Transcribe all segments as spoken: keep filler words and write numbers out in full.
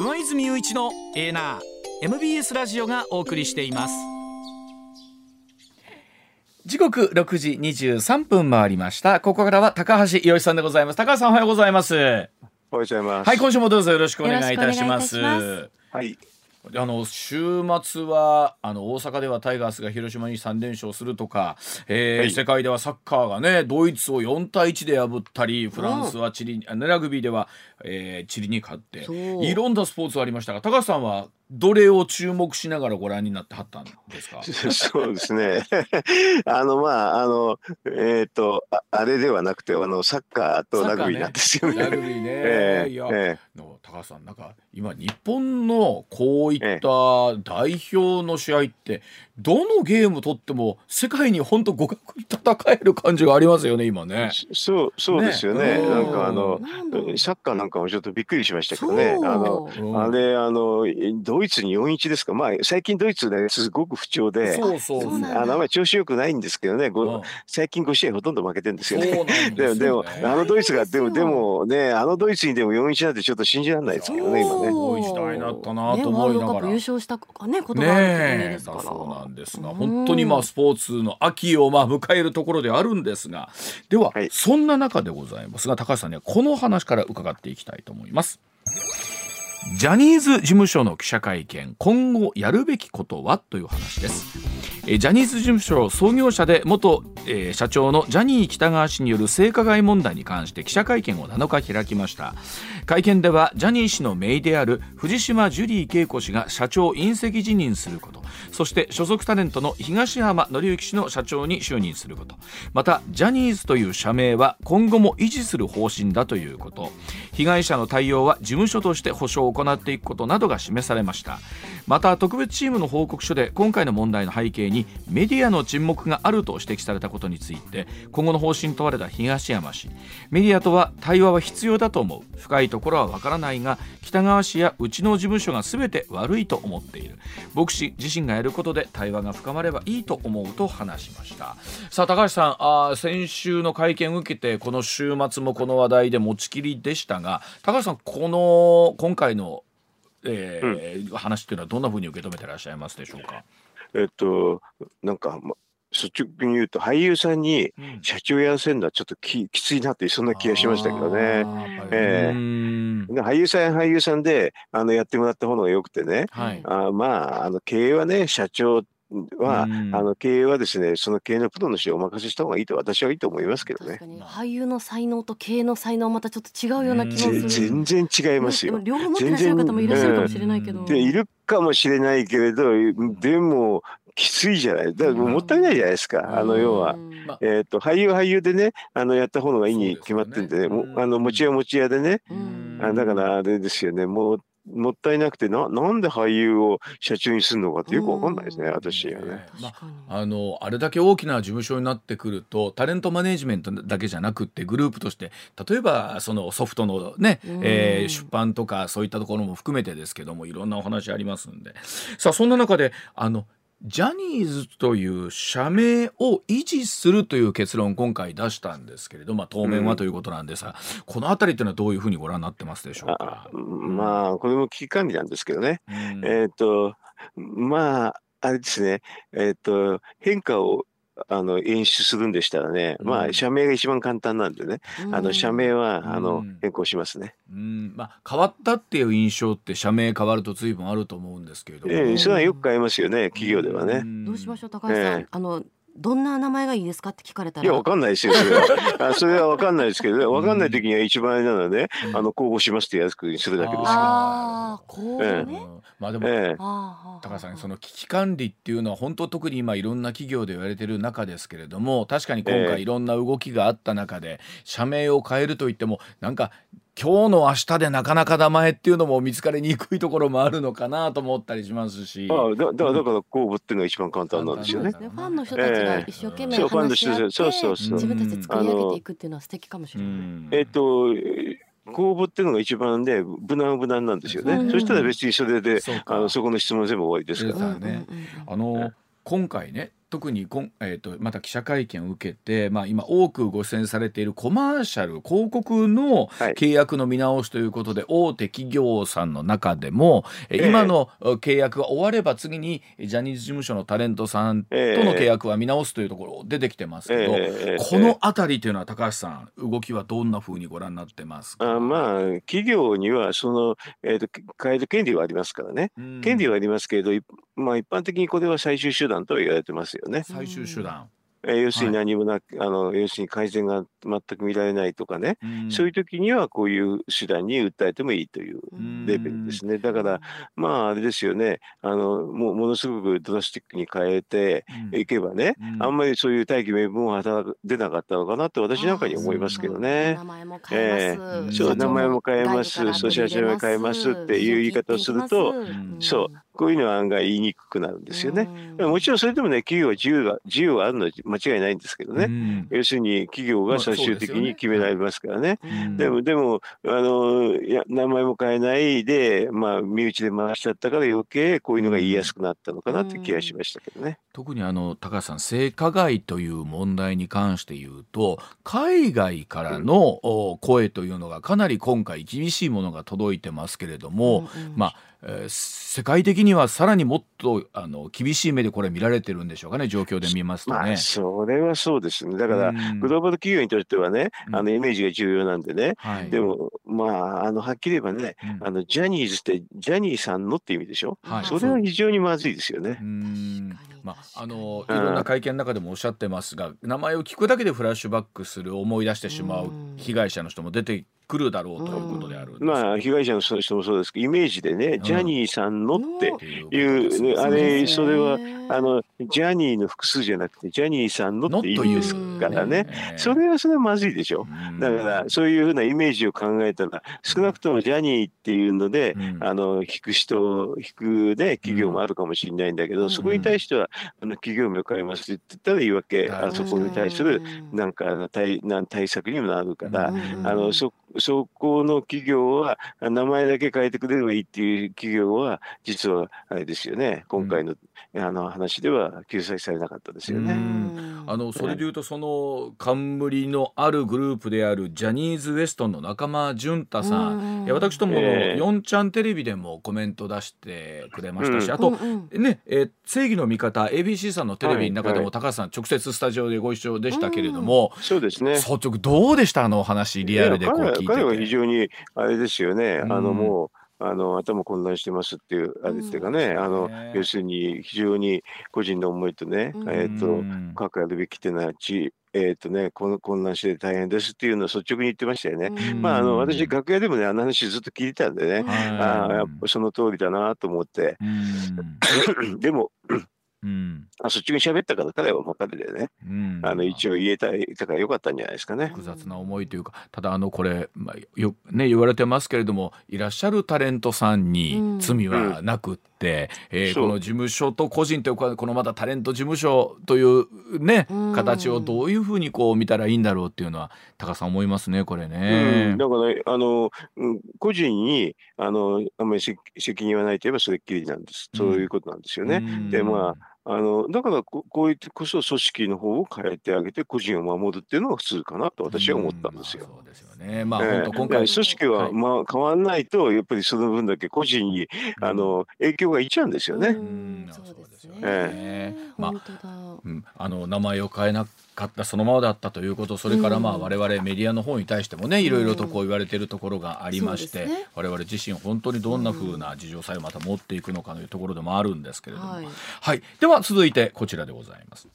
宇野泉雄一のエーナー エムビーエス ラジオがお送りしています。時刻ろくじにじゅうさんぷん回りました。ここからは高橋洋一さんでございます。高橋さん、おはようございます。おはようございます。はい、今週もどうぞよろしくお願いいたします。よろしくお願いいたします。はい。あの週末はあの大阪ではタイガースが広島にさんれんしょうするとか、えーはい、世界ではサッカーがねドイツをよんたいいちで破ったり、フランスはチリ、うん、ラグビーでは、えー、チリに勝って、いろんなスポーツありましたが、高橋さんはどれを注目しながらご覧になってはったんですか？そうですねあのまああのえっ、ー、と あ, あれではなくてあのサッカーとラグビーなんですよね。ラグビーね、えーいやえー、高橋さん、なんか今日本のこういった代表の試合ってどのゲーム取っても世界に本当互角に戦える感じがありますよね、今ね。そうそうですよね。ね、なんかあのサッカーなんかもちょっとびっくりしましたけどね。あの、うん、あれあのどうドイツによんたいいちですか。まあ最近ドイツねすごく不調で、そうそうそう、あのあまり調子良くないんですけどね、うん、最近ごしあいほとんど負けてるんですよね。そうなんですよね。でもでもあのドイツがでもでもねあのドイツにでもよんたいいちなんてちょっと信じられないですけどね、今ね。すごい時代になったなと思いながら。ね、ワールドカップ優勝したかねことがある国ですから。ね、そうなんですが、うん、本当にまあスポーツの秋をまあ迎えるところであるんですが、では、はい、そんな中でございますが、高橋さんにはこの話から伺っていきたいと思います。ジャニーズ事務所の記者会見、今後やるべきことは、という話です。ジャニーズ事務所創業者で元、えー、社長のジャニー喜多川氏による性加害問題に関して記者会見をなのか開きました。会見ではジャニー氏の姪である藤島ジュリー景子氏が社長引責辞任すること、そして所属タレントの東浜紀之氏の社長に就任すること、またジャニーズという社名は今後も維持する方針だということ、被害者の対応は事務所として補償を行っていくことなどが示されました。また特別チームの報告書で今回の問題の背景にメディアの沈黙があると指摘されたことについて、今後の方針に問われた東山氏、メディアとは対話は必要だと思う、深いところはわからないが北川氏やうちの事務所が全て悪いと思っている、僕氏自身がやることで対話が深まればいいと思うと話しました。さあ高橋さん、あ先週の会見を受けてこの週末もこの話題で持ちきりでしたが、高橋さん、この今回の、えーうん、話というのはどんなふうに受け止めていらっしゃいますでしょうか？えっとなんか率直に言うと俳優さんに社長やらせるのはちょっと き, きついなってそんな気がしましたけどね、えー、俳優さん俳優さんであのやってもらった方がよくてね、はい、あまああの経営はね社長はあの経営はですねその経営のプロの人をお任せした方がいいと私はいいと思いますけどね。確かに俳優の才能と経営の才能はまたちょっと違うような気もする。全然違いますよ。両方持ってらっしゃる方もいらっしゃるかもしれないけど、でいるかもしれないけれど、でもきついじゃない、だからもったいないじゃないですか、うん、あの要は、えー、と俳優俳優でねあのやった方がいいに決まってんでね、もあの持ち屋持ち屋でね、うん、あだからあれですよね、もうもったいなくて な, なんで俳優を社長にするのかってよく分かんないですね、私はね、まあ、あのあれだけ大きな事務所になってくるとタレントマネジメントだけじゃなくてグループとして例えばそのソフトのね、えー、出版とかそういったところも含めてですけども、いろんなお話ありますんで、さあそんな中であのジャニーズという社名を維持するという結論を今回出したんですけれど、まあ、当面はということなんですが、うん、このあたりというのはどういうふうにご覧になってますでしょうか？あ、まあこれも危機管理なんですけどね、うん、えっ、ー、とまああれですね、えっ、ー、と変化をあの演出するんでしたらね、まあ、社名が一番簡単なんでね、うん、あの社名はあの変更しますね、うんうんまあ、変わったっていう印象って社名変わると随分あると思うんですけれども、えー、それはよく変えますよね、うん、企業ではね、うん、どうしましょう高橋さん、えー、あのどんな名前がいいですかって聞かれたら、いや分かんないですよそれはあそれは分かんないですけど、ね、分かんない時には一番あれなので、ねうん、あの公募しますって安くするだけですよ。ああ公募ね、ええ、まあでも、ええ、高橋さん、その危機管理っていうのは本当特に今いろんな企業で言われてる中ですけれども、確かに今回いろんな動きがあった中で、ええ、社名を変えるといってもなんか今日の明日でなかなか名前っていうのも見つかりにくいところもあるのかなと思ったりしますし、ああ だ, だ, だから公募っていうのが一番簡単なんですよね。ファンの人たちが一生懸命話し合って自分たち作り上げていくっていうのは素敵かもしれない、うん、えっと公募っていうのが一番ね無難無難なんですよね、うんうん、そしたら別にそれで そ, あのそこの質問全部終わりですから、うんうんうん、あの今回ね特にこん、えー、とまた記者会見を受けて、まあ、今多くご出演されているコマーシャル広告の契約の見直しということで、はい、大手企業さんの中でも、えー、今の契約が終われば次にジャニーズ事務所のタレントさんとの契約は見直すというところ出てきてますけど、えーえー、このあたりというのは高橋さん動きはどんなふうにご覧になってますか？あ、まあ、企業にはその、えー、と変える権利はありますからね、うん、権利はありますけれど、まあ、一般的にこれは最終手段と言われてますよね。最終手段、えー、要するに何もな、はい、あの要するに改善が全く見られないとかね、うん、そういう時にはこういう手段に訴えてもいいというレベルですね。だからまああれですよね、あの も, うものすごくドラスティックに変えていけばね、うんうん、あんまりそういう大義名分は出なかったのかなと私なんかに思いますけどね。名前も変えます、そう、名前も変えます、社長も変えますっていう言い方をすると、うん、そうこういうのは案外言いにくくなるんですよね。もちろんそれでもね、企業は自由が自由はあるのは間違いないんですけどね、うん、要するに企業が最終的に決められますからね、まあ、そうですよね、うん、でも、でもあのいや名前も変えないで、まあ、身内で回しちゃったから余計こういうのが言いやすくなったのかなって気がしましたけどね、うん、特にあの高橋さん、性加害という問題に関して言うと海外からの声というのがかなり今回厳しいものが届いてますけれども、うんうん、まあえー、世界的にはさらにもっとあの厳しい目でこれ見られてるんでしょうかね、状況で見ますとね。まあ、それはそうですね。だからグローバル企業にとってはね、あのイメージが重要なんでね、うん、でも、まあ、あのはっきり言えばね、うん、あのジャニーズってジャニーさんのって意味でしょ、はい、それは非常にまずいですよね。うん、まあ、あのいろんな会見の中でもおっしゃってますが、名前を聞くだけでフラッシュバックする、思い出してしまう被害者の人も出て来るだろうということであるんです、まあ、被害者の人もそうですけど、イメージでね、ジャニーさんのっていう、うん、あれ、それはあのジャニーの複数じゃなくてジャニーさんのって言うんですからね、それはそれはまずいでしょ。だからそういうふうなイメージを考えたら、少なくともジャニーっていうので、うん、あの引く人引く、ね、企業もあるかもしれないんだけど、うん、そこに対してはあの企業名を変えますって言ったら言い訳、うん、あそこに対するなんか 対, なん対策にもなるから、うん、あのそそこの企業は名前だけ変えてくれればいいっていう企業は実はあれですよね、今回 の,、うん、あの話では救済されなかったですよね。あのそれでいうと、その冠のあるグループであるジャニーズ ウエストンの中間淳太さん、いや私どもよんちゃんテレビでもコメント出してくれましたし、うん、あと、ねえー、正義の味方 エービーシー さんのテレビの中でも高橋さん直接スタジオでご一緒でしたけれども、うん、そうですね、率直どうでした？あの話リアルでこう聞いてて。彼は非常にあれですよね、うん、あのもうあの頭混乱してますっていうあれっていうかね、うん、あの要するに非常に個人の思いとね、うん、えっと関わるべきっていうのはちえーとね、この混乱して大変ですっていうのを率直に言ってましたよね。まあ、あの私楽屋でもねあの話ずっと聞いてたんでね、ああその通りだなと思ってでもうん、あそっちに喋ったから彼はもう彼でね、うん、あの一応言えただから良かったんじゃないですかね。複雑な思いというか、ただあのこれ、まあよね、言われてますけれども、いらっしゃるタレントさんに罪はなくって、うんえー、この事務所と個人というか、このまだタレント事務所というね、うん、形をどういうふうにこう見たらいいんだろうっていうのは高さん思いますねこれね、うん、だから、ね、あの個人にあのあんまり責任はないといえばそれっきりなんです、うん、そういうことなんですよね、うん、でまああのだから こ, こういってこそ組織の方を変えてあげて個人を守るっていうのが普通かなと私は思ったんですよ。そうですよね。まあ本当今回組織はまあ変わらないとやっぱりその分だけ個人にあの影響がいっちゃうんですよね。うんそうですよね。ええ、まあ、うん、あの名前を変えなかったそのままだったということ、それからまあ我々メディアの方に対してもねいろいろとこう言われているところがありまして、ね、我々自身本当にどんな風な事情さえまた持っていくのかというところでもあるんですけれども、はい、はい、では続いてこちらでございます。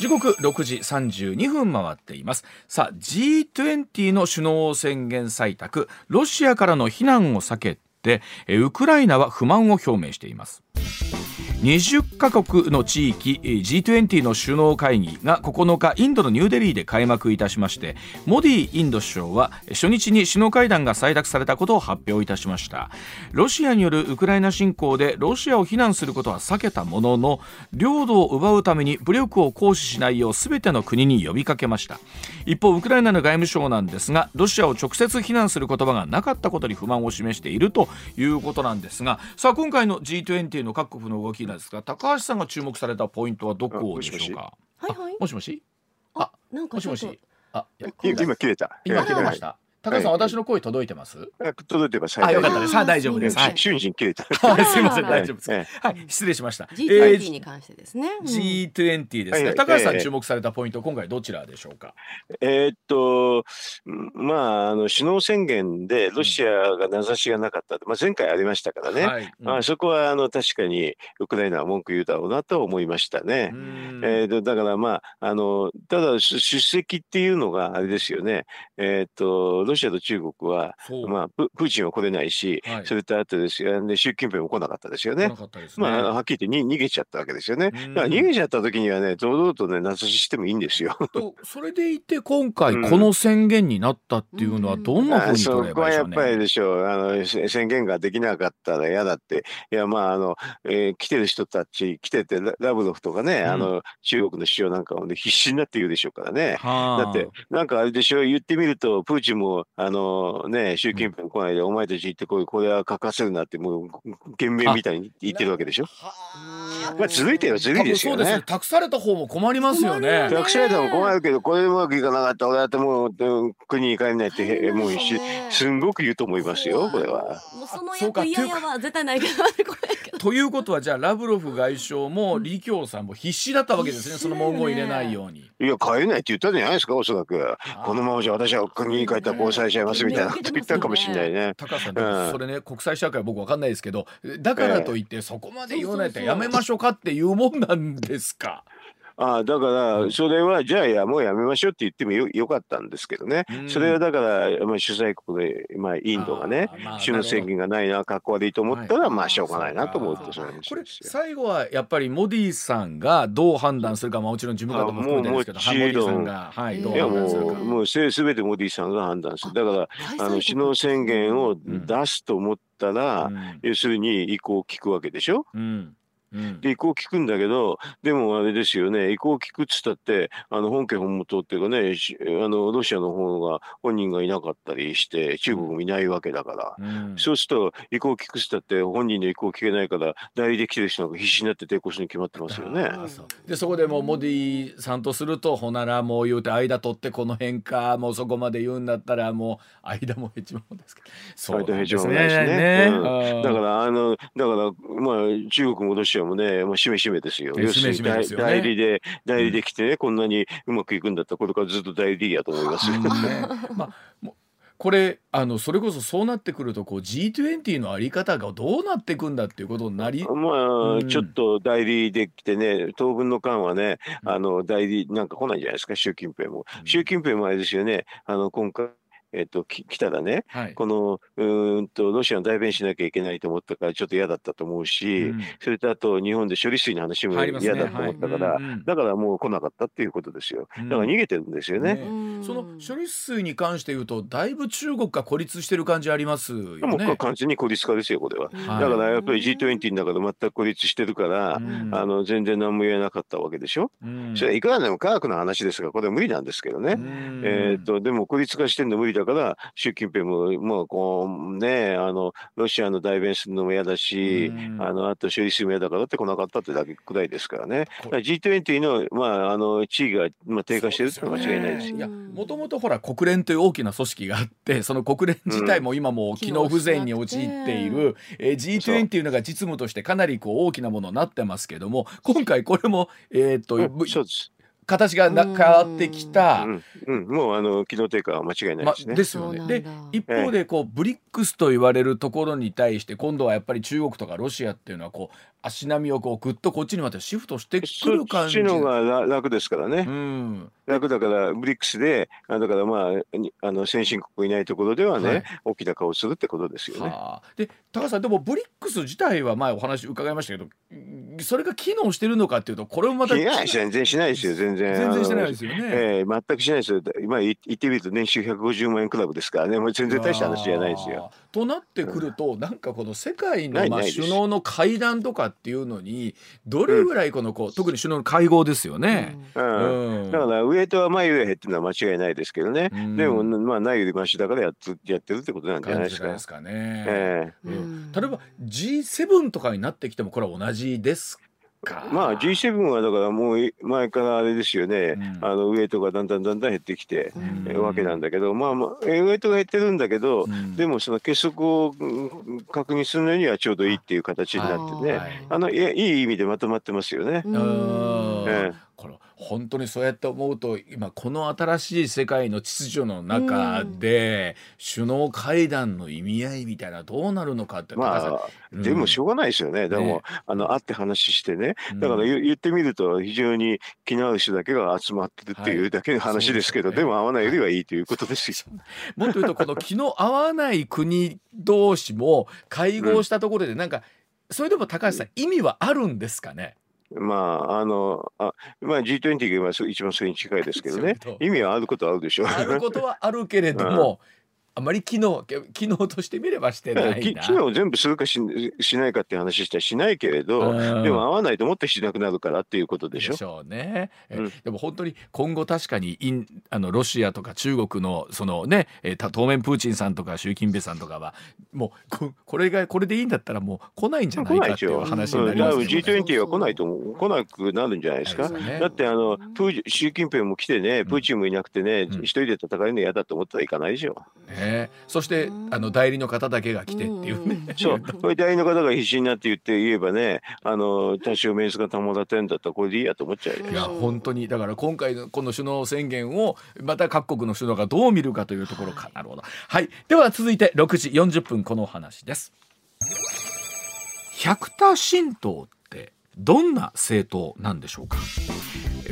時刻ろくじさんじゅうにふん回っています。さあ ジートゥエンティー の首脳宣言採択、ロシアからの非難を避けてウクライナは不満を表明しています。にじゅっかこくの地域 ジートゥエンティー の首脳会議がここのかインドのニューデリーで開幕いたしまして、モディインド首相は初日に首脳会談が採択されたことを発表いたしました。ロシアによるウクライナ侵攻でロシアを非難することは避けたものの、領土を奪うために武力を行使しないよう全ての国に呼びかけました。一方ウクライナの外務省なんですが、ロシアを直接非難する言葉がなかったことに不満を示しているということなんですが、さあ今回の ジートゥエンティー の各国の動きないですが、高橋さんが注目されたポイントはどこでしょうか。はいはい。もしもし。あ、なんかもしもし。あ、今切れた。今切れました。高橋さん、私の声届いてます？届いてます。あ、よかったです。さあ大丈夫です。瞬時に切れた。すみません、大丈夫です。はい、失礼しました。ジートゥエンティー に関してですね。ジートゥエンティー ですね。高橋さん注目されたポイント、今回どちらでしょうか？えっと、まああの首脳宣言でロシアが名指しがなかった、まあ前回ありましたからね。まあそこはあの確かにウクライナは文句言うだろうなと思いましたね。えっとだからまああのただ出席っていうのがあれですよね。えっとロシアと中国は、まあ、プーチンは来れないし、はい、それとあとですよね、習近平も来なかったですよね。ねまあはっきり言って逃げちゃったわけですよね。だから逃げちゃった時にはね、堂々とね名指ししてもいいんですよ。それでいて今回この宣言になったっていうのはどんなふうに取ればいいでしょうね。そこはやっぱりでしょう。あの宣言ができなかったら嫌だって、いやまああの、えー、来てる人たち来ててラブロフとかね、うん、あの中国の首相なんかも、ね、必死になって言うでしょうからね。だってなんかあれでしょう。言ってみるとプーチンもあのね、習近平来ないでお前たち行ってこい、これは欠かせるなってもう言明みたいに言ってるわけでしょ。まあずるいといえばずるいですよね。そうです。託された方も困りますよね。託された方も困るけど、これうまくいかなかった俺だってもう国に帰れないってもうしすんごく言うと思いますよ。これはもうその役嫌やは絶対ないからこれ。ということはじゃあラブロフ外相も李強さんも必死だったわけですね。その文言を入れないように。いや帰れないって言ったんじゃないですか、おそらく。このままじゃ私は国に帰ったらこうされちゃいますみたいなこと言ったかもしれないね。高橋さん、それね、国際社会僕わかんないですけど、だからといってそこまで言わないとやめましょうかっていうもんなんですか。ああ、だからそれはじゃあいやもうやめましょうって言っても よ, よかったんですけどね。それはだから、まあ、主催国で、まあ、インドがね、首脳宣言がないな、格好悪いと思ったら、はい、まあしょうがないなと思ってしまいました。これ最後はやっぱりモディさんがどう判断するか、まあもちろん自分方も含めてですけど、モディさんが、はい、どう判断するか、もうもうすべてモディさんが判断する。だからあの首脳宣言を出すと思ったら、うん、要するに意向を聞くわけでしょ。うん、で意向を聞くんだけど、でもあれですよね、意向を聞くっつったってあの本家本元っていうかね、あのロシアの方が本人がいなかったりして中国もいないわけだから、うん、そうすると意向を聞くっつったって本人の意向を聞けないから代理で来てる人が必死になって抵抗するに決まってますよね。でそこでもうモディさんとすると、ほならもう言うて間取ってこの辺か、もうそこまで言うんだったらもう間もへちまうですけど、そうですね。だからあのだからまあ中国もロシアもね、もうしめしめですよ。要するに代理で代理できてね、こんなにうまくいくんだったらこれからずっと代理やと思います。まあこれあのそれこそそうなってくるとこう ジートゥエンティー のあり方がどうなっていくんだっていうことになり、まあ、うん、ちょっと代理できてね、当分の間はね、あの代理なんか来ないじゃないですか、習近平も。習近平もあれですよね、あの今回。えっと、き来たらね、はい、このうんとロシアの代弁しなきゃいけないと思ったからちょっと嫌だったと思うし、うん、それとあと日本で処理水の話も嫌だと思ったから、だからもう来なかったっていうことですよ。だから逃げてるんですよね。うん、ね、その処理水に関して言うとだいぶ中国が孤立してる感じありますよね。もう完全に孤立化ですよこれは。はい、だからやっぱり ジートゥエンティー の中で全く孤立してるから、うん、あの全然何も言えなかったわけでしょ。うん、それいくらでも科学の話ですがこれは無理なんですけどね。うん、えっとでも孤立化してるの無理だ。だから習近平ももうこうね、あのロシアの代弁するのも嫌だし、あのあと処理水も嫌だからって来なかったってだけくらいですからね。だから ジートゥエンティー のまああの地位がまあ低下してるってのは間違いないですよ。いや、もともとほら国連という大きな組織があって、その国連自体も今も機能不全に陥っている、うん、ジートゥエンティー というのが実務としてかなりこう大きなものになってますけども、今回これもえっと、うん、そうです。形が変わってきた、うんうん、もうあの機能低下は間違いないですね。ま、ですよね。で一方でこう、ええ、ブリックスと言われるところに対して今度はやっぱり中国とかロシアっていうのはこう足並みをこうぐっとこっちにまたシフトしてくる感じ。そっちの方が楽ですからね。うん、楽だからブリックスで、だからまああの先進国いないところではね、はい、大きな顔をするってことですよね。はあ、で高橋さん、でもブリックス自体は前お話伺いましたけど、それが機能してるのかっていうとこれもまた。いや全然しないですよ。全然全然全然してないですよね、えー、全くしないですよ。今言ってみると年収ひゃくごじゅうまんえんクラブですからね、もう全然大した話じゃないですよ。となってくると、うん、なんかこの世界のまあ首脳の会談とかっていうのにどれぐらいこのこう、うん、特に首脳の会合ですよね、うんうん、だから上とは前より減っていうのは間違いないですけどね、うん、でもまあないよりマシだからやっ、やってるってことなんじゃないですかね。ですかね、えーうん、例えば ジーセブン とかになってきてもこれは同じですか。まあ ジーセブン はだからもう前からあれですよね、うん、あのウエイトがだんだんだんだん減ってきてるわけなんだけど、うん、まあ、まあ、ウエイトが減ってるんだけど、うん、でもその結束を確認するのにはちょうどいいっていう形になってね、はい、あのいい意味でまとまってますよね。うん、えー本当にそうやって思うと今この新しい世界の秩序の中で首脳会談の意味合いみたいなどうなるのかって、まあうん、でもしょうがないですよね。でも、ね、あの会って話してね、だから言ってみると非常に気の合う人だけが集まってるっていうだけの話ですけど、はい、でも会わないよりはいいということですよ。もっと言うとこの気の合わない国同士も会合したところでなんか、うん、それでも高橋さん意味はあるんですかね。まああのあまあ、ジートゥエンティー が今一番それに近いですけどね、意味はあることはあるでしょう。あることはあるけれども、あ, あまり機能機能として見ればしてないな。機能を全部するか し, しないかって話したらしないけれど、でも合わないともっとしなくなるからっていうことでしょ。でしょうね。うん、でも本当に今後確かにインあのロシアとか中国のそのね当面プーチンさんとか習近平さんとかはもう こ, これがこれでいいんだったらもう来ないんじゃないかっていう話になりますよね。ジートゥエンティー は来ないと思う、来なくなるんじゃないですか。ね、だってあのプー習近平も来てね、プーチンもいなくてね、うん、一人で戦えるの嫌だと思ったらいかないでしょ。ねえ、そしてあの代理の方だけが来てっていうね、うん、そうこれ代理の方が必死になって言って言えばね、あの多少面接が保たれんだったらこれでいいやと思っちゃう。いや本当にだから今回のこの首脳宣言をまた各国の首脳がどう見るかというところか。なるほど。はい、では続いてろくじよんじゅっぷんこのお話です。百田新党ってどんな政党なんでしょうか。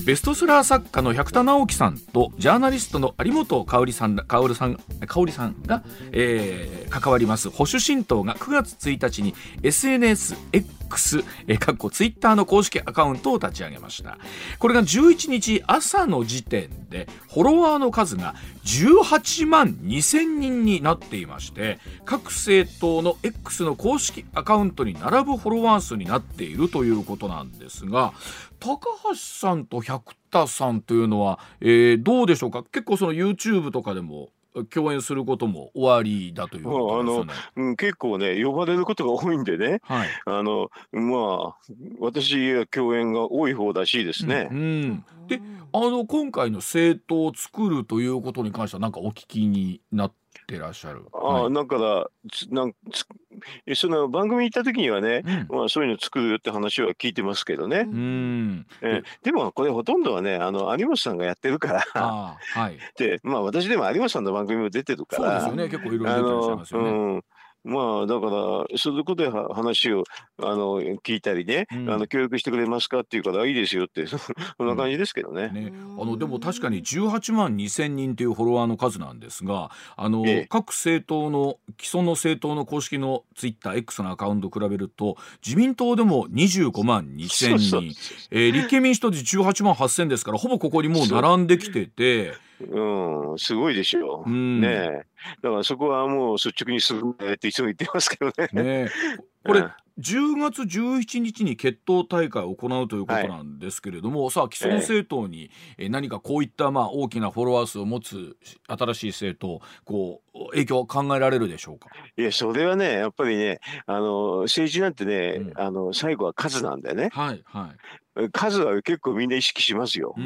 ベストセラー作家の百田直樹さんとジャーナリストの有本香織さん、香織さん、香織さんが、えー、関わります保守新党がくがつついたちに エスエヌエス、X、えー、かっこツイッターの公式アカウントを立ち上げました。これがじゅういちにち朝の時点でフォロワーの数がじゅうはちまんにせんにんになっていまして、各政党の X の公式アカウントに並ぶフォロワー数になっているということなんですが、高橋さんと百田さんというのは、えー、どうでしょうか。結構その YouTube とかでも共演することも終わりだということですよね。あの、うん、結構ね呼ばれることが多いんでね、はい、あのまあ私は共演が多い方らしいですね、うんうん、であの今回の政党を作るということに関しては何かお聞きになっててらっしゃる。あ、はい、なんかだなんその番組行った時にはね、うんまあ、そういうの作るって話は聞いてますけどね、うんえでもこれほとんどはねあの有本さんがやってるからあ、はい、でまあ私でも有本さんの番組も出てるから。そうですよね、結構いろいろ出てらっしゃいますよね。まあだからそういうことで話をあの聞いたりね、うん、あの協力してくれますかっていうからいいですよってそんな感じですけど ね,、うん、ねあのでも確かにじゅうはちまんにせんにんというフォロワーの数なんですがあの、ええ、各政党の既存の政党の公式のツイッター X のアカウント比べると自民党でもにじゅうごまんにせんにんそうそう、えー、立憲民主党でじゅうはちまんはっせんですからほぼここにもう並んできててうん、すごいでしょう、うん、ねえだからそこはもう率直にするんだよっていつも言ってますけど ね, ねこれ、うん、じゅうがつじゅうしちにちに決闘大会を行うということなんですけれども、はい、さあ既存政党に、えー、何かこういったまあ大きなフォロワー数を持つ新しい政党こう影響考えられるでしょうか。いやそれはねやっぱりねあの政治なんてね、うん、あの最後は数なんだよね、はいはい、数は結構みんな意識しますよ。うー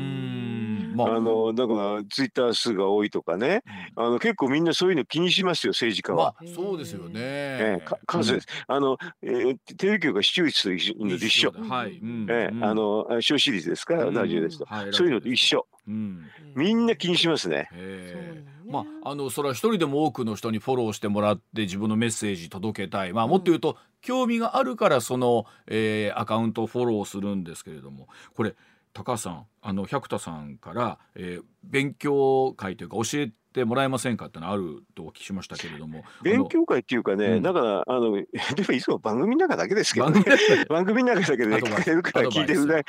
んまあ、あのだからツイッター数が多いとかね、あの結構みんなそういうの気にしますよ政治家は、まあ、そうですよね、えー、数です、うん、あの、えー、テレビ局が視聴率と一緒立証、はいうんえー、あの消費率ですから、うん、大丈夫ですと、はい、そういうのと一緒、うん、みんな気にしますね。まあ、あのそれは一人でも多くの人にフォローしてもらって自分のメッセージ届けたい、まあ、もっと言うと興味があるからその、えー、アカウントをフォローするんですけれどもこれ高橋さんあの百田さんから、えー、勉強会というか教えてもらえませんかってのあるとお聞きしましたけれども、勉強会っていうかね、うん、だからあのでもいつも番組の中だけですけどね、番組の中だけでね聞かれるから聞いてるね、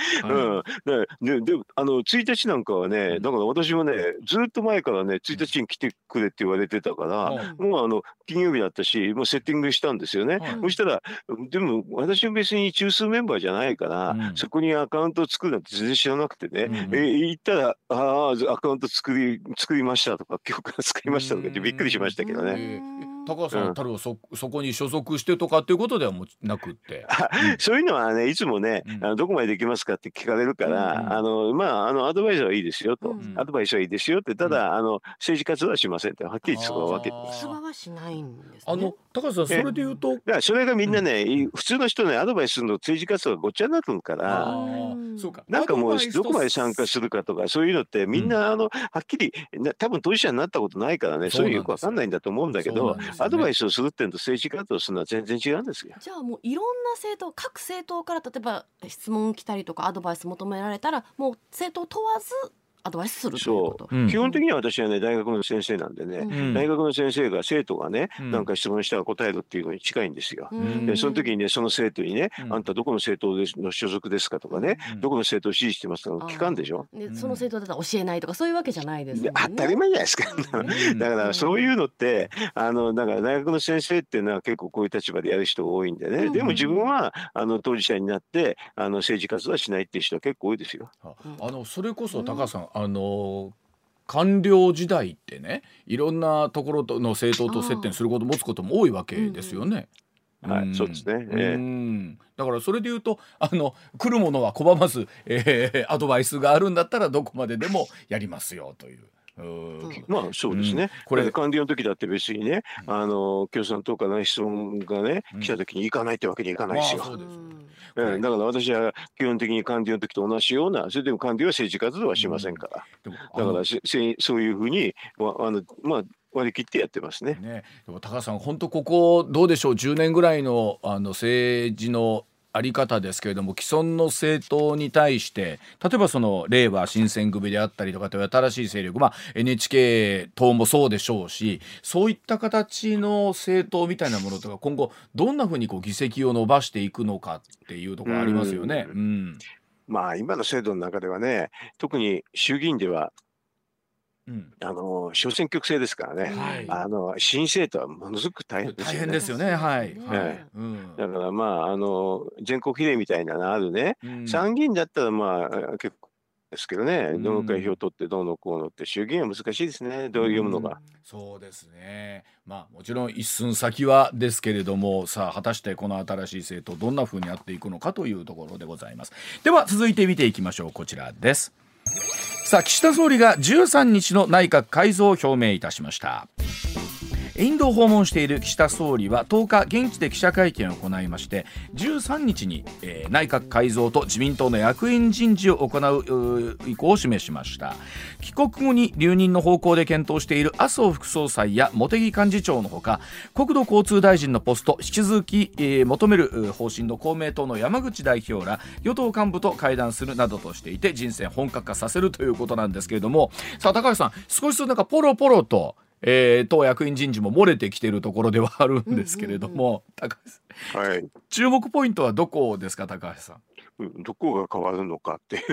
うん、でもあのついたちなんかはね、うん、だから私もねずっと前からねついたちに来てくれって言われてたから、うん、もうあの金曜日だったしもうセッティングしたんですよね、うん、そしたらでも私も別に中枢メンバーじゃないから、うん、そこにアカウントを作るなんて全然知らなくてね、うん、え行ったら「ああアカウント作り作りました」とか「今日から作りました」とかってびっくりしましたけどね。高橋さんたるは そ, そこに所属してとかっていうことではもなくって、うん、そういうのはねいつもね、うん、あのどこまでできますかって聞かれるから、うん、あのまああのアドバイスはいいですよと、うん、アドバイスはいいですよって、ただ、うん、あの政治活動はしませんってはっきりそのわけです。それはしないんですね。あの高橋さんそれでいうとそれがみんなね、うん、普通の人ねアドバイスするの政治活動がごっちゃになるから、うん、なんかもうどこまで参加するかとかそういうのってみんな、うん、あのはっきり多分当事者になったことないからね、そういうよくわかんないんだと思うんだけど。アドバイスをするってんと政治活動するのは全然違うんですよ。じゃあもういろんな政党、各政党から例えば質問来たりとかアドバイス求められたらもう政党問わずアドバイスするということ。そう、うん、基本的には私はね大学の先生なんでね、うん、大学の先生が生徒がね、うん、なんか質問したら答えるっていうのに近いんですよ、うん、でその時にねその生徒にね、うん、あんたどこの政党の所属ですかとかね、うん、どこの政党を支持してますかとか聞かんでしょ。でその政党だったら教えないとかそういうわけじゃないですもんね。当たり前じゃないですかだからそういうのってあのだから大学の先生っていうのは結構こういう立場でやる人が多いんでね、うん、でも自分はあの当事者になってあの政治活動はしないっていう人は結構多いですよ。あのそれこそ高橋さん、うん、あの官僚時代ってねいろんなところとの政党と接点すること持つことも多いわけですよね。はい、そうですね、えー、うんだからそれでいうとあの来るものは拒まず、えー、アドバイスがあるんだったらどこまででもやりますよという。まあそうですね、うん、これ官僚の時だって別にね、うん、あの共産党から質問がね、うん、来た時に行かないってわけにはいかないですよ。だから私は基本的に官僚の時と同じような、それでも官僚は政治活動はしませんから、うん、だからせそういうふうにあのまあ割り切ってやってますね。ね、でも高橋さん本当ここどうでしょうじゅうねんぐらいのあの政治のあり方ですけれども、既存の政党に対して例えばその令和新選組であったりとかという新しい勢力、まあ、エヌエイチケー 党もそうでしょうし、そういった形の政党みたいなものとか今後どんなふうにこう議席を伸ばしていくのかっていうところありますよね。うん、うん、まあ今の制度の中ではね特に衆議院ではうん、あの小選挙区制ですからね、はい、あの新政党はものすごく大変ですよ ね, 大変ですよね、はいはいうん、だからまああの全国比例みたいなのあるね、うん、参議院だったらまあ結構ですけどね、うん、どの会票取ってどうのこうのって衆議院は難しいですね、どういうものが、うん、そうですね、まあ、もちろん一寸先はですけれども、さあ果たしてこの新しい政党どんな風にやっていくのかというところでございます。では続いて見ていきましょう。こちらです。さあ岸田総理がじゅうさんにちの内閣改造を表明いたしました。インドを訪問している岸田総理はとおか現地で記者会見を行いまして、じゅうさんにちに、えー、内閣改造と自民党の役員人事を行う意向を示しました。帰国後に留任の方向で検討している麻生副総裁や茂木幹事長のほか、国土交通大臣のポスト引き続き、えー、求める方針の公明党の山口代表ら与党幹部と会談するなどとしていて、人選本格化させるということなんですけれども、さあ高橋さん少しずつなんかポロポロとえー、党役員人事も漏れてきているところではあるんですけれども、高橋、はい、注目ポイントはどこですか高橋さん。どこが変わるのかっていう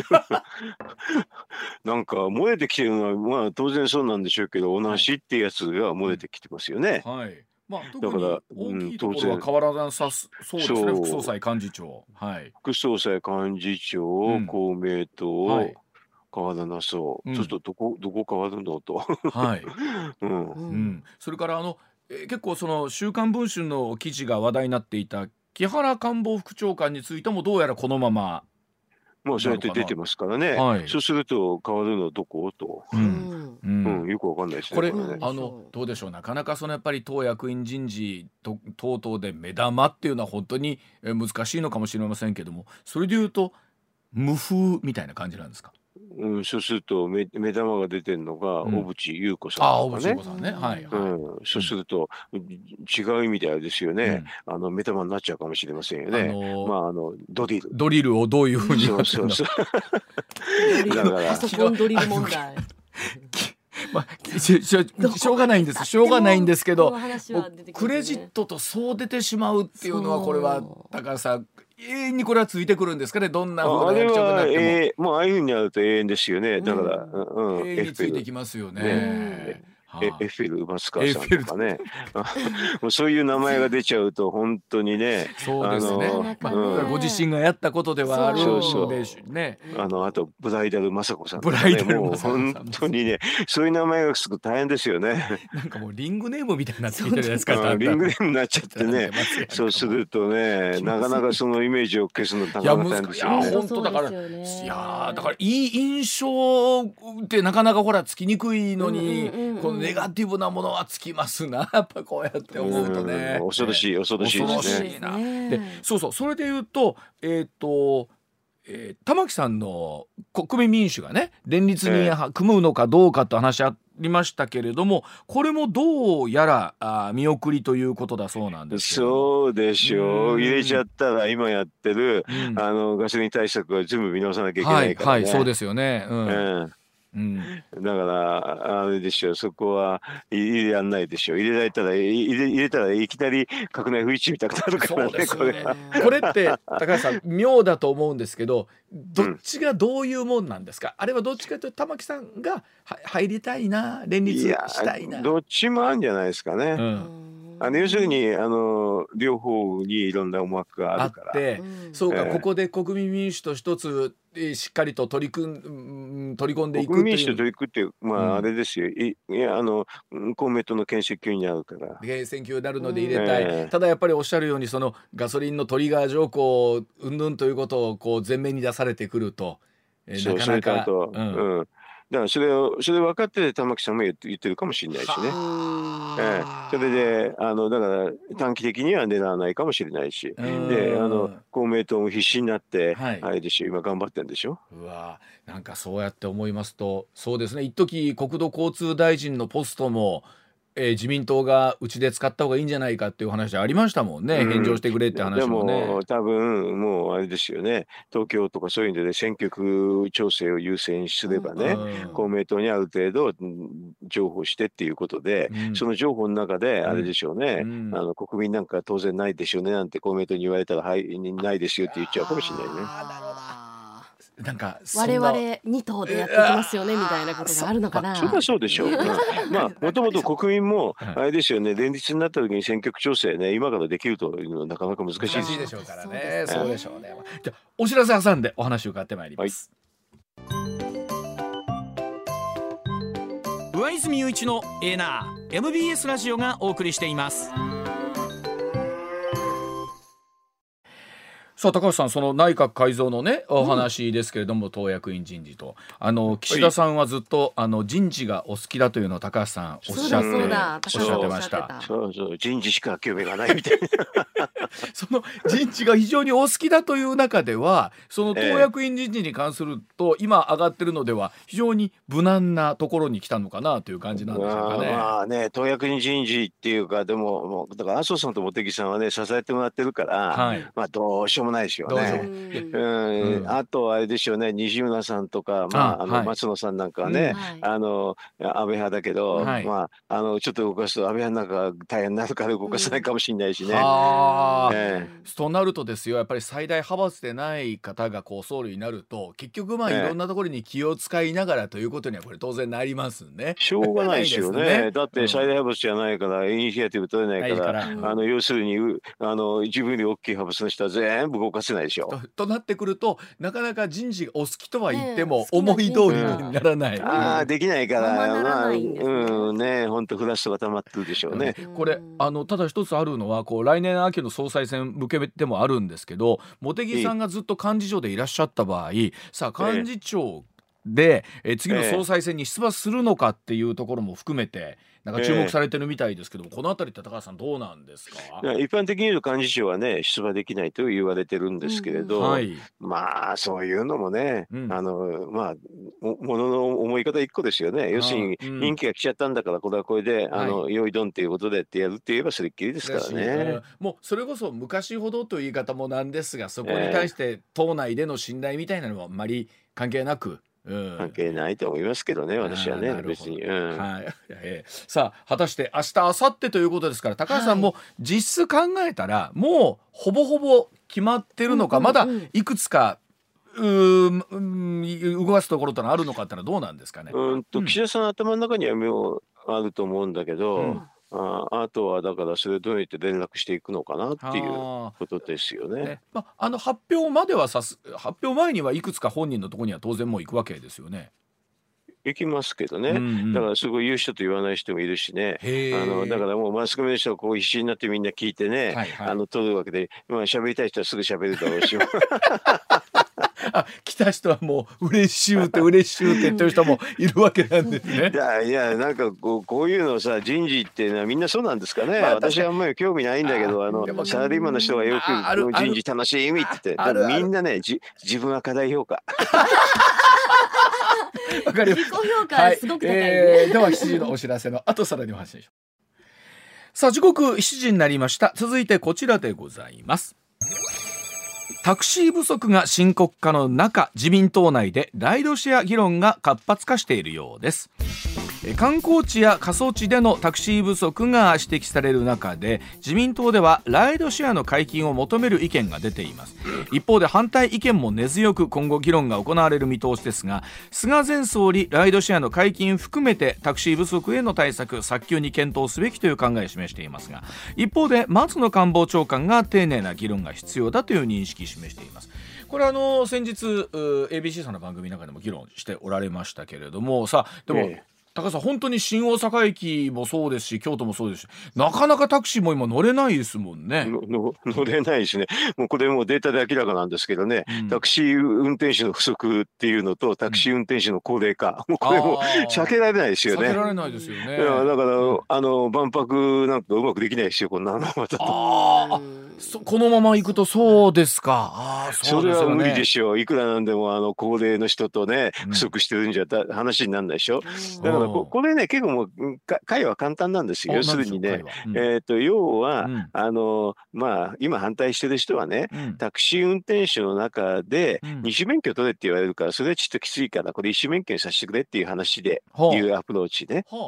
なんか漏れてきてるのは、まあ、当然そうなんでしょうけど、同じってやつが漏れてきてますよね、はい。まあ、特に大きいところは変わらなさそうですね。副総裁幹事長、はい、副総裁幹事長、うん、公明党、はい、変わらなそう、うん、ちょっとどこどこ変わるのとはい、うんうん、それからあの、えー、結構その週刊文春の記事が話題になっていた木原官房副長官についてもどうやらこのまままあそうやって出てますからね、はい、そうすると変わるのはどこと、うんうんうん、よくわかんないですねこれ、ね、あのどうでしょう、なかなかそのやっぱり党役員人事と等々で目玉っていうのは本当に難しいのかもしれませんけども、それでいうと無風みたいな感じなんですか。うん、そうすると目、目玉が出てるのが、うん、小渕優子さんああ、小とか渕優ね。子さんね。はいはい。うん、うそうすん、ると、う違う意味であれですようね、ん。あの、目玉になっちゃうかもしれませんよあね。のまーあ、あの、ドリル。ドリルをどういうふうにやそうるそんうだ。そう。ドリだル、かパら、ソコンドリル問題。きまあ、ししどしょうこがないんにです。し使っょうてがないんもですけこどの、話は出てくクるレよジッね。トとそう出てしまうっていうのは、これはそう高橋さん、永遠にこれはついてくるんですかね。どんなあ風あなれ役職になは、ってもえー、もうああいうふうになると永遠ですよね。うだから、ん、うん、うん永遠エッにフつェいてル、きますよねね。えエエッはい。フェル松川エッフさんェとルかね。もうそういう名前が出ちゃうと、本当にね、そうあですなね。かの、なまあ、うごん、自身がやったことではあるそうそのうでしね。あの、あと、ブライダル雅子さんブとラかイね、ダルもう正子本さんです当ね。にね、そういう名前がつくと大変ですよね。なんかもうリングネームみたいになってきてるじゃないですか。だうんんリだンんグネームになっちゃってね、そうするとね、気まなかずいなかそのイメージを消すのなかいやなか難大変でしい。いすよやね。本当そうだかでら、すよいやーだね。からいい印象ってなかなかほらつきにくいのに、うんうんうんうんこのネガティブなものはつきますな。やっぱこうやって思うとね。うん、恐ろしい、恐ろしい恐でろすね。しいな。そうでですねそうそうそれで言うとえっ、と、えー玉木さんの国民民主がね連立にえ組むのかどうかと話ありましたけれどもこれもどうやらあー見送りということだそうなんですけれども。そうでしょうう。入れちゃんったら、今やってる、うんあの、ガソリン対策は全部見直さなきゃいけはないいからはいそうね。ですよね。うんうん、うんだから、あれでしょう、そこはい入れやんないでしょう。入れられたら、い入れ入れたらいきなり閣内不一致みたくなるからそうでね、すこよれねは。これって高橋さん妙だと思うんですけどどっちがどういうもんなんですかあれはどっちかというと玉木さんがは入りたいな連い立やしたいな、ー、どっちもあるんじゃないですかね。ううん、んあの要するに、あの、両方にいろんな思惑がああるっから。てうんそうか、ええここで国民民主と一つえーしっかりと取り組んうん取り込んでい国くと民主とい取うり組むって、まうんあ、あれですよ。いいや、あの、うん公明党の建設級になるから。選挙になるので入れたい、ええただやっぱりおっしゃるようにそのガソリンのトリガー条項うんぬんということをこう前面に出されてくると、えーそう、なそかれなとあか、と、ううんん。だからそれを、それ分かってて玉木さんも言って言ってるかもしれないしね。ええ、はそれで、あの、だから短期的には狙わないかもしれないし。あで、あうの、ん公明党も必死になって、はいあれでしょ、今頑張ってるんでしょ。うわなんかそうやって思いますとそうですね一時国土交通大臣のポストも、えー自民党がうちで使った方がいいんじゃないかっていう話ありましたもんね、うん返上してくれってで話もねも多分もうあれですよね、東京とかそういうんで、ね、選挙区調整を優先すればうね、ん公明党にある程度うん譲歩してっていうことで、うんその譲歩の中であれでしょうね、うんあの国民なんか当然ないでしょうねなんて公明党に言われたら、はい、ないですよって言っちゃうかもしれないね。あなんかそん我な々二党でやっていきますよねみたいなことがあるのかな。それはそうでしょう。うんまあ、もともと国民も、はいあれですよね、連立になった時に選挙区調整ね、今からできるというのはなかなか難しい難でしいすでよ。しょうからねそうですねそうでしょうねじゃあお知らせ挟んでお話を伺ってまいります、上泉雄一のエーナー エムビーエス ラジオがお送りしています。さあ高橋さんその内閣改造のねお話ですけれども、党役員人事とあの岸田さんはずっとあの人事がお好きだというのを高橋さんおっそうしゃっだてそうだ、おっ高橋しさゃんっておっまししゃってた。た。そうそう、人事しか興味がないみたいな。その人事が非常にお好きだという中ではその党役員人事に関すると今上がってるのでは非常に無難なところに来たのかなという感じなんでしょうまかあね。まあね、党役員人事っていうか、でも、もうだから麻生さんと茂木さんはね、支えてもらってるから、はい、まあ、どうしようもないですよどうしようもうね。んうんうんあと、あれでしょうね、西村さんとか、まあ、ああはのい松野さんなんかはね、はいあの安倍派だけど、はいまあ、あのちょっと動かすと、安倍派なんか大変になるから動かせないかもしれないしね。はあええとなるとですよやっぱり最大派閥でない方がこう総理になると結局まあいええろんなところに気を使いながらということにはこれ当然なりますね。しょうがないですよ ないですね。ねだっうんて最大派閥じゃないから、イニシアティブ取れないないかから、らうんあの要するにうあの自分より大きい派閥の人は全部動かせないでしょ。ととなってくるとなかなか人事がお好きとは言ってもええ思い通りにならない。うんああできないから、ままならあ、ないんですねうんね、本当フラストが溜まってるでしょうね。これあのただ一つあるのはこう来年秋の総裁選向けてもあるんですけど茂木さんがずっと幹事長でいらっしゃった場合さあええ幹事長で、えー、次の総裁選に出馬するのかっていうところも含めてなんか注目されてるみたいですけども、えー、このあたりって高橋さんどうなんですか？一般的に言うと幹事長はね出馬できないと言われてるんですけれど、うんはい、まあそういうのもね、うん、あのまあものの思い方一個ですよね。要するに任期が来ちゃったんだからこれはこれで、うん、あの用意どんっていうことでってやるって言えばそれっきりですからね、うん、もうそれこそ昔ほどという言い方もなんですがそこに対して党内での信頼みたいなのはあんまり関係なく、うん、関係ないと思いますけどね私はね別に、うんはいえー、さあ果たして明日明後日ということですから高橋さんも実質考えたらもうほぼほぼ決まってるのか、はい、まだいくつかう動かすところとのあるのかってのはどうなんですかね。うんと岸田さん、うん、頭の中にはもうあると思うんだけど、うんあ, あとはだからそれどうやって連絡していくのかなっていうことですよ ね, ね、まあ、あの発表まではさす発表前にはいくつか本人のところには当然もう行くわけですよね。行きますけどね、うんうん、だからすごい言う人と言わない人もいるしねあのだからもうマスコミの人がこう必死になってみんな聞いてね、はいはい、あの取るわけで喋りたい人はすぐ喋るだろうしあ来た人はもう嬉しゅうて嬉しゅうてっていう人もいるわけなんですねいやいやなんかこ う, こういうのさ人事っていうのはみんなそうなんですかね、まあ、私はあんまり興味ないんだけどあのサラリーマンの人がよく人事楽しい意味ってだからみんなねじ自分は過大評価わかります。自己評価すごく高いね、はいえー、ではしちじのお知らせの後さらにお話しましょう。さあ時刻しちじになりました。続いてこちらでございます。タクシー不足が深刻化の中自民党内でライドシェア議論が活発化しているようです。観光地や過疎地でのタクシー不足が指摘される中で自民党ではライドシェアの解禁を求める意見が出ています。一方で反対意見も根強く今後議論が行われる見通しですが菅前総理ライドシェアの解禁含めてタクシー不足への対策早急に検討すべきという考えを示していますが一方で松野官房長官が丁寧な議論が必要だという認識を示しています。これあの先日 エービーシー さんの番組の中でも議論しておられましたけれどもさあでも、ええ高橋さん本当に新大阪駅もそうですし京都もそうですしなかなかタクシーも今乗れないですもんね。乗れないしねもうこれもうデータで明らかなんですけどね、うん、タクシー運転手の不足っていうのとタクシー運転手の高齢化、うん、もうこれも避けられないですよね。避けられないですよね。いやだから、うん、あの万博なんかうまくできないですよこんなのまたあそこのまま行くとそうですかあ そ, うです、ね、それは無理でしょう。いくらなんでもあの高齢の人とね不足してるんじゃた話にならないでしょ、うん、だから こ, これね結構もう会は簡単なんですよ。要するにね、うんえー、と要は、うんあのまあ、今反対してる人はね、うん、タクシー運転手の中で二種免許取れって言われるからそれはちょっときついからこれ一種免許にさせてくれっていう話で、うん、いうアプローチね、うん、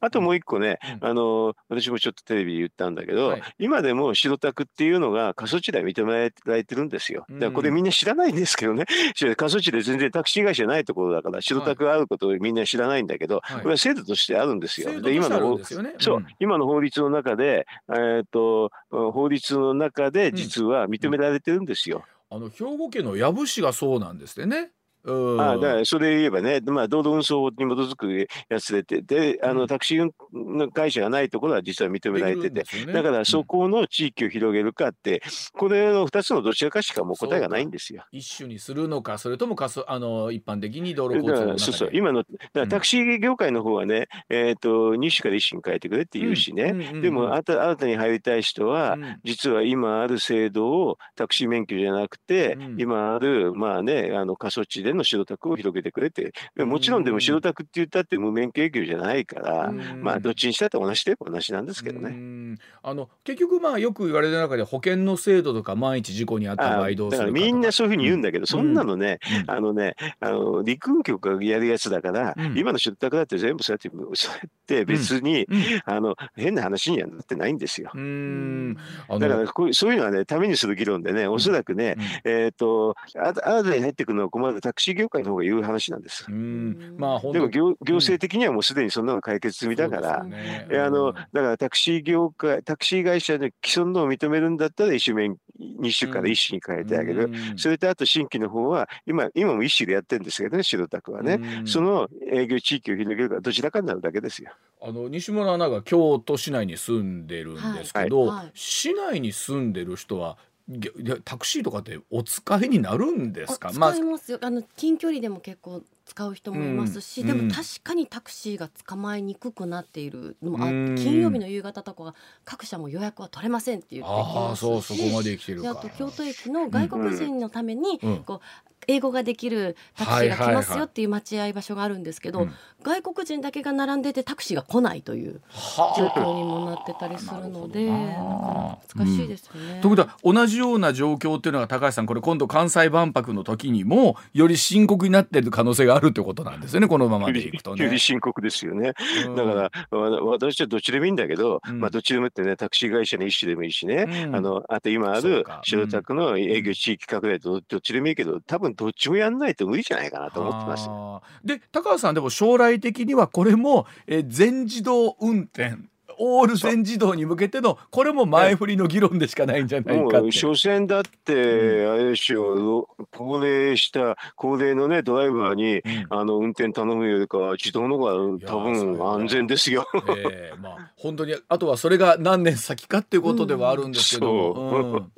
あともう一個ね、うん、あの私もちょっとテレビで言ったんだけど、はい、今でも白タクってっていうのが過疎地で認められてるんですよ。だからこれみんな知らないんですけどね、うん、過疎地で全然タクシー会社ないところだから白タクがあることをみんな知らないんだけど、はい、これは制度としてあるんですよ、はい、で今の法律の中で、えー、と法律の中で実は認められてるんですよ、うんうん、あの兵庫県の矢部市がそうなんですよね。うん、ああだからそれ言えばね、まあ、道路運送に基づくやつでてであのタクシーの会社がないところは実は認められてて、ね、だからそこの地域を広げるかって、うん、これのふたつのどちらかしかもう答えがないんですよ。一種にするのかそれともかそあの一般的に道路交通の中にそうそう今のタクシー業界の方はね、うんえー、とに種からいっ種に変えてくれって言うしね、うんうんうんうん、でもあた新たに入りたい人は、うん、実は今ある制度をタクシー免許じゃなくて、うん、今あるまあねあの過疎地での白タクを広げてくれてもちろんでも白タクって言ったって無免許営業じゃないから、うんまあ、どっちにしたって同じで同じなんですけどね、うん、あの結局まあよく言われる中で保険の制度とか万一事故にあった場合どうする か, とかだからみんなそういうふうに言うんだけど、うん、そんなのね、うん、あのねあの陸運局がやるやつだから、うん、今の白タクだって全部そうやって、そうやって別に、うんうん、あの変な話にはなってないんですよ、うん、あのだからこうそういうのはねためにする議論でねおそらくね、うんうん、えーと新たに入ってくるのは困るタクシー業界の方が言う話なんです。うんまあ、本当にでも 行, 行政的にはもうすでにそんなの解決済みだから、ねうん、あのだからタクシー業界タクシー会社の既存のを認めるんだったら一種免に種からいっ種に変えてあげる、うん、それとあと新規の方は 今, 今もいっ種でやってるんですけどね白タクはね、うん、その営業地域を広げるからどちらかになるだけですよ。あの西村アナが京都市内に住んでるんですけど、はいはい、市内に住んでる人はタクシーとかってお使いになるんですか？使いますよ、まあ、あの近距離でも結構使う人もいますし、うん、でも確かにタクシーが捕まえにくくなっているのもあって、うん、金曜日の夕方とかが各社も予約は取れませんって言ってきますし、あそうそこまで来てるか、あと京都駅の外国人のためにこう、うん、英語ができるタクシーが来ますよっていう待合場所があるんですけど、はいはいはい、外国人だけが並んでてタクシーが来ないという状況にもなってたりするので、はあ、なるほどな、難しいですよね、うん、ということは同じような状況っていうのが高橋さん、これ今度関西万博の時にもより深刻になっている可能性があるってことなんですよね、このままでいくとね。より深刻ですよね、うん、だから私はどっちでもいいんだけど、うん、まあ、どっちでもってね、タクシー会社の一種でもいいしね、うん、あの、あと今ある白タクの営業地域拡大とどっちでもいいけど、多分どっちもやんないと無理じゃないかなと思ってます。で、高橋さんでも将来的にはこれも、えー、全自動運転、オール全自動に向けてのこれも前振りの議論でしかないんじゃないかって。もう所詮だって、うん、あれでしょ、高齢した高齢のねドライバーに、うん、あの運転頼むよりかは自動の方が多分安全ですよ。えー、まあ本当にあとはそれが何年先かっていうことではあるんですけど。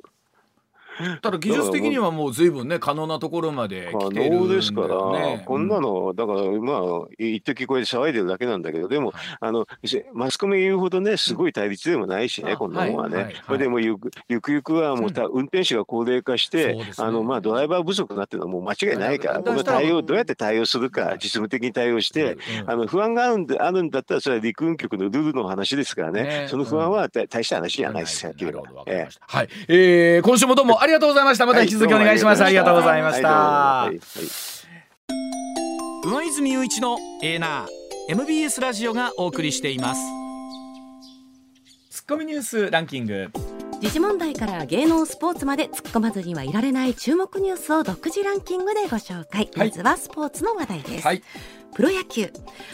うん、ただ技術的にはもう随分ね可能なところまで来ているんだよね。可能ですからこんなの、だからまあ一時これ騒いでるだけなんだけど、でもあのマスコミ言うほどねすごい対立でもないしね、うん、こんなもんはね、はいはいはい、これでもゆくゆくはもうた運転手が高齢化して、うん、あのまあドライバー不足になってるのはもう間違いないから、この対応どうやって対応するか、実務的に対応して、うん、あの不安があるんであるんだったらそれは陸運局のルールの話ですからね、ね、その不安は大、うん、大した話じゃないですよ。はい、えー、今週もどうもありがとうございました。また引き続きお願いします、はい、ありがとうございました。宇野泉雄一のエーナー エムビーエス ラジオがお送りしています。ツッコミニュースランキング、時事問題から芸能スポーツまで突っ込まずにはいられない注目ニュースを独自ランキングでご紹介、はい、まずはスポーツの話題です、はい。プロ野球、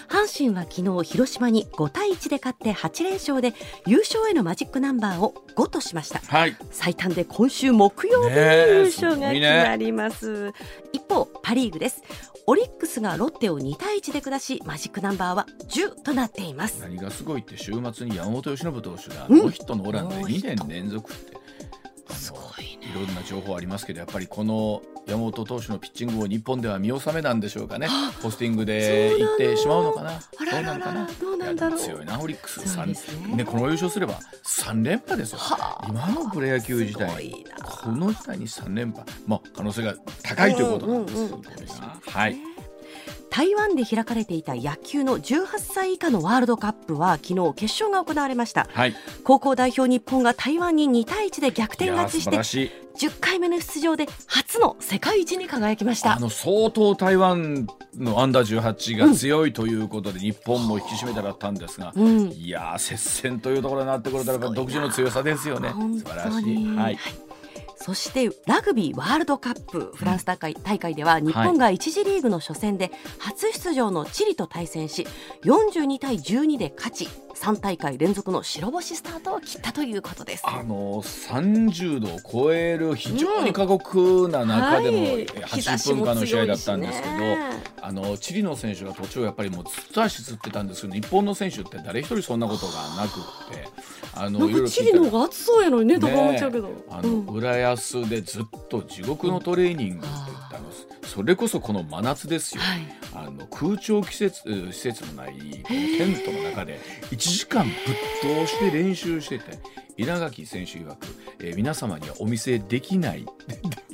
阪神は昨日広島にごたいいちで勝ってはちれんしょうで優勝へのマジックナンバーをごとしました、はい、最短で今週木曜日に優勝が決まります、ね、一方パリーグです。オリックスがロッテをにたいいちで下しマジックナンバーはじゅうとなっています。何がすごいって週末に山本由伸投手がノーヒットノーランでにねんれんぞくってすごいね。いろんな情報ありますけど、やっぱりこの山本投手のピッチングを日本では見納めなんでしょうかね。ポスティングで行ってしまうのかな。どうなのかな。どうなんだろう。強いなオリックス。ね, ねこの優勝すればさんれんぱですよ。今のプロ野球時代、この時代にさんれんぱ、まあ、可能性が高いということなんです。うんうんうん、はい。台湾で開かれていた野球のじゅうはっさいいかのワールドカップは昨日決勝が行われました、はい、高校代表日本が台湾ににたいいちで逆転勝ちしてじゅっかいめの出場で初の世界一に輝きました。あの相当台湾のアンダーじゅうはちが強いということで、うん、日本も引き締めただったんですが、うん、いや接戦というところになってくれたら独自の強さですよね。素晴らしい、はい。そしてラグビーワールドカップフランス大会、うん、大会では日本がいち次リーグの初戦で初出場のチリと対戦しよんじゅうにたいじゅうにで勝ちさんたいかいれんぞくの白星スタートを切ったということです。あのさんじゅうどを超える非常に過酷な中でもはちじゅっぷんかんの試合だったんですけど、うんはいね、あのチリの選手が途中やっぱりもうずっと足つってたんですけど、日本の選手って誰一人そんなことがなくってあのなんかチリの方が暑そうやのにね、どこもちゃうけど、ね、あの、うん、裏安でずっと地獄のトレーニングって言ったの、うん、それこそこの真夏ですよ、はい、あの空調施設、施設のないこのテントの中でいちじかんぶっ通して練習してて、稲垣選手曰く、えー、皆様にはお見せできないい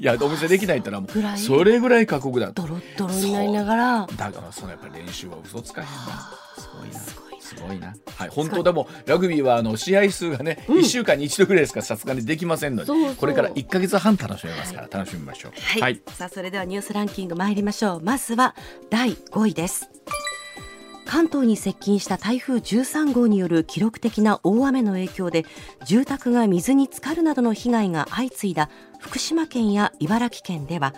やお見せできないってのはもうそれぐらい過酷だとドロドロになりながら、だからそのやっぱり練習は嘘つかへんな。すごいなすごいすごいな、はい、本当でもラグビーはあの試合数がね、うん、いっしゅうかんにいちどぐらいですからさすがにできませんので、そうそうこれからいっかげつはん楽しめますから楽しみましょう、はいはいはい、さあそれではニュースランキング参りましょう。まずはだいごいです。関東に接近した台風じゅうさんごうによる記録的な大雨の影響で住宅が水に浸かるなどの被害が相次いだ福島県や茨城県では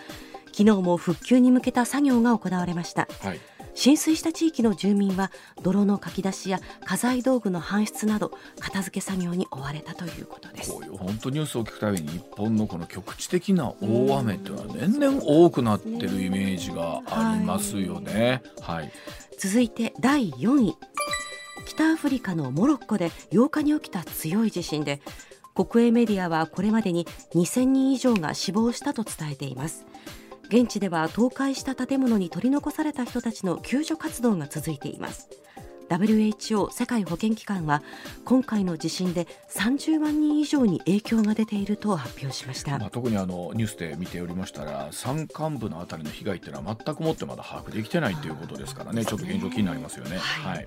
昨日も復旧に向けた作業が行われました、はい。浸水した地域の住民は泥のかき出しや家財道具の搬出など片付け作業に追われたということです。こういう本当ニュースを聞くたびに日本のこの局地的な大雨というのは年々多くなってるイメージがありますよね、はいはい、続いてだいよんい、北アフリカのモロッコでようかに起きた強い地震で国営メディアはこれまでににせんにん以上が死亡したと伝えています。現地では倒壊した建物に取り残された人たちの救助活動が続いています。 ダブリューエイチオー 世界保健機関は今回の地震でさんじゅうまんにん以上に影響が出ていると発表しました。まあ、特にあのニュースで見ておりましたら、山間部のあたりの被害ってのは全くもってまだ把握できてないということですからね、ちょっと現状気になりますよね。はいはい、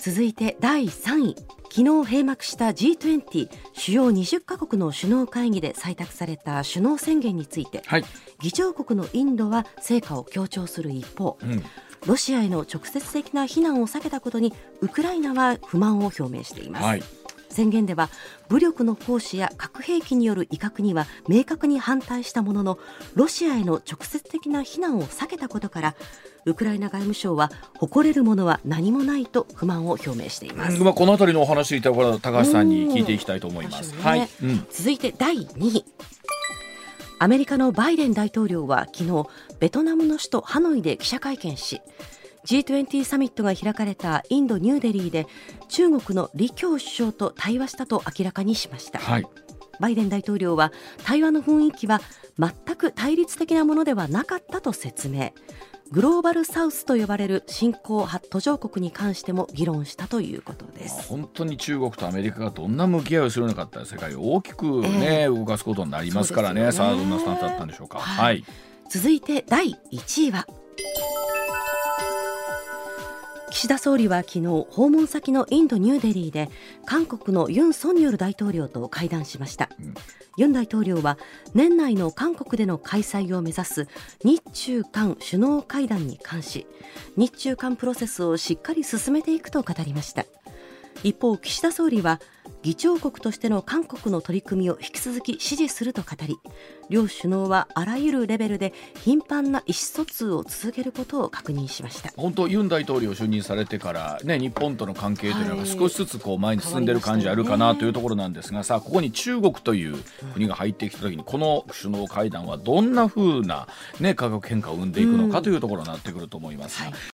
続いてだいさんい、昨日閉幕した ジートゥエンティー 主要にじゅっかこくの首脳会議で採択された首脳宣言について、はい、議長国のインドは成果を強調する一方、うん、ロシアへの直接的な非難を避けたことにウクライナは不満を表明しています。はい、宣言では武力の行使や核兵器による威嚇には明確に反対したものの、ロシアへの直接的な非難を避けたことからウクライナ外務省は誇れるものは何もないと不満を表明しています。うん、まあ、このあたりのお話いただいた高橋さんに聞いていきたいと思います。ね、はい、うん、続いてだいにい、アメリカのバイデン大統領は昨日ベトナムの首都ハノイで記者会見し、 ジートゥエンティー サミットが開かれたインド・ニューデリーで中国の李強首相と対話したと明らかにしました。はい、バイデン大統領は対話の雰囲気は全く対立的なものではなかったと説明、グローバルサウスと呼ばれる新興派途上国に関しても議論したということです。まあ、本当に中国とアメリカがどんな向き合いをするのかって世界を大きく、ねえー、動かすことになりますから ね, ねさあどんなスタンスだったんでしょうか。はいはい、続いてだいいちいは、岸田総理は昨日訪問先のインドニューデリーで韓国のユン・ソンニョル大統領と会談しました。うん、ユン大統領は年内の韓国での開催を目指す日中韓首脳会談に関し、日中韓プロセスをしっかり進めていくと語りました。一方、岸田総理は議長国としての韓国の取り組みを引き続き支持すると語り、両首脳はあらゆるレベルで頻繁な意思疎通を続けることを確認しました。本当、ユン大統領就任されてから、ね、日本との関係というのが少しずつこう前に進んでいる感じあるかなというところなんですが、はい、さあここに中国という国が入ってきたときに、この首脳会談はどんなふうな、ね、化学変化を生んでいくのかというところになってくると思います。うん、はい、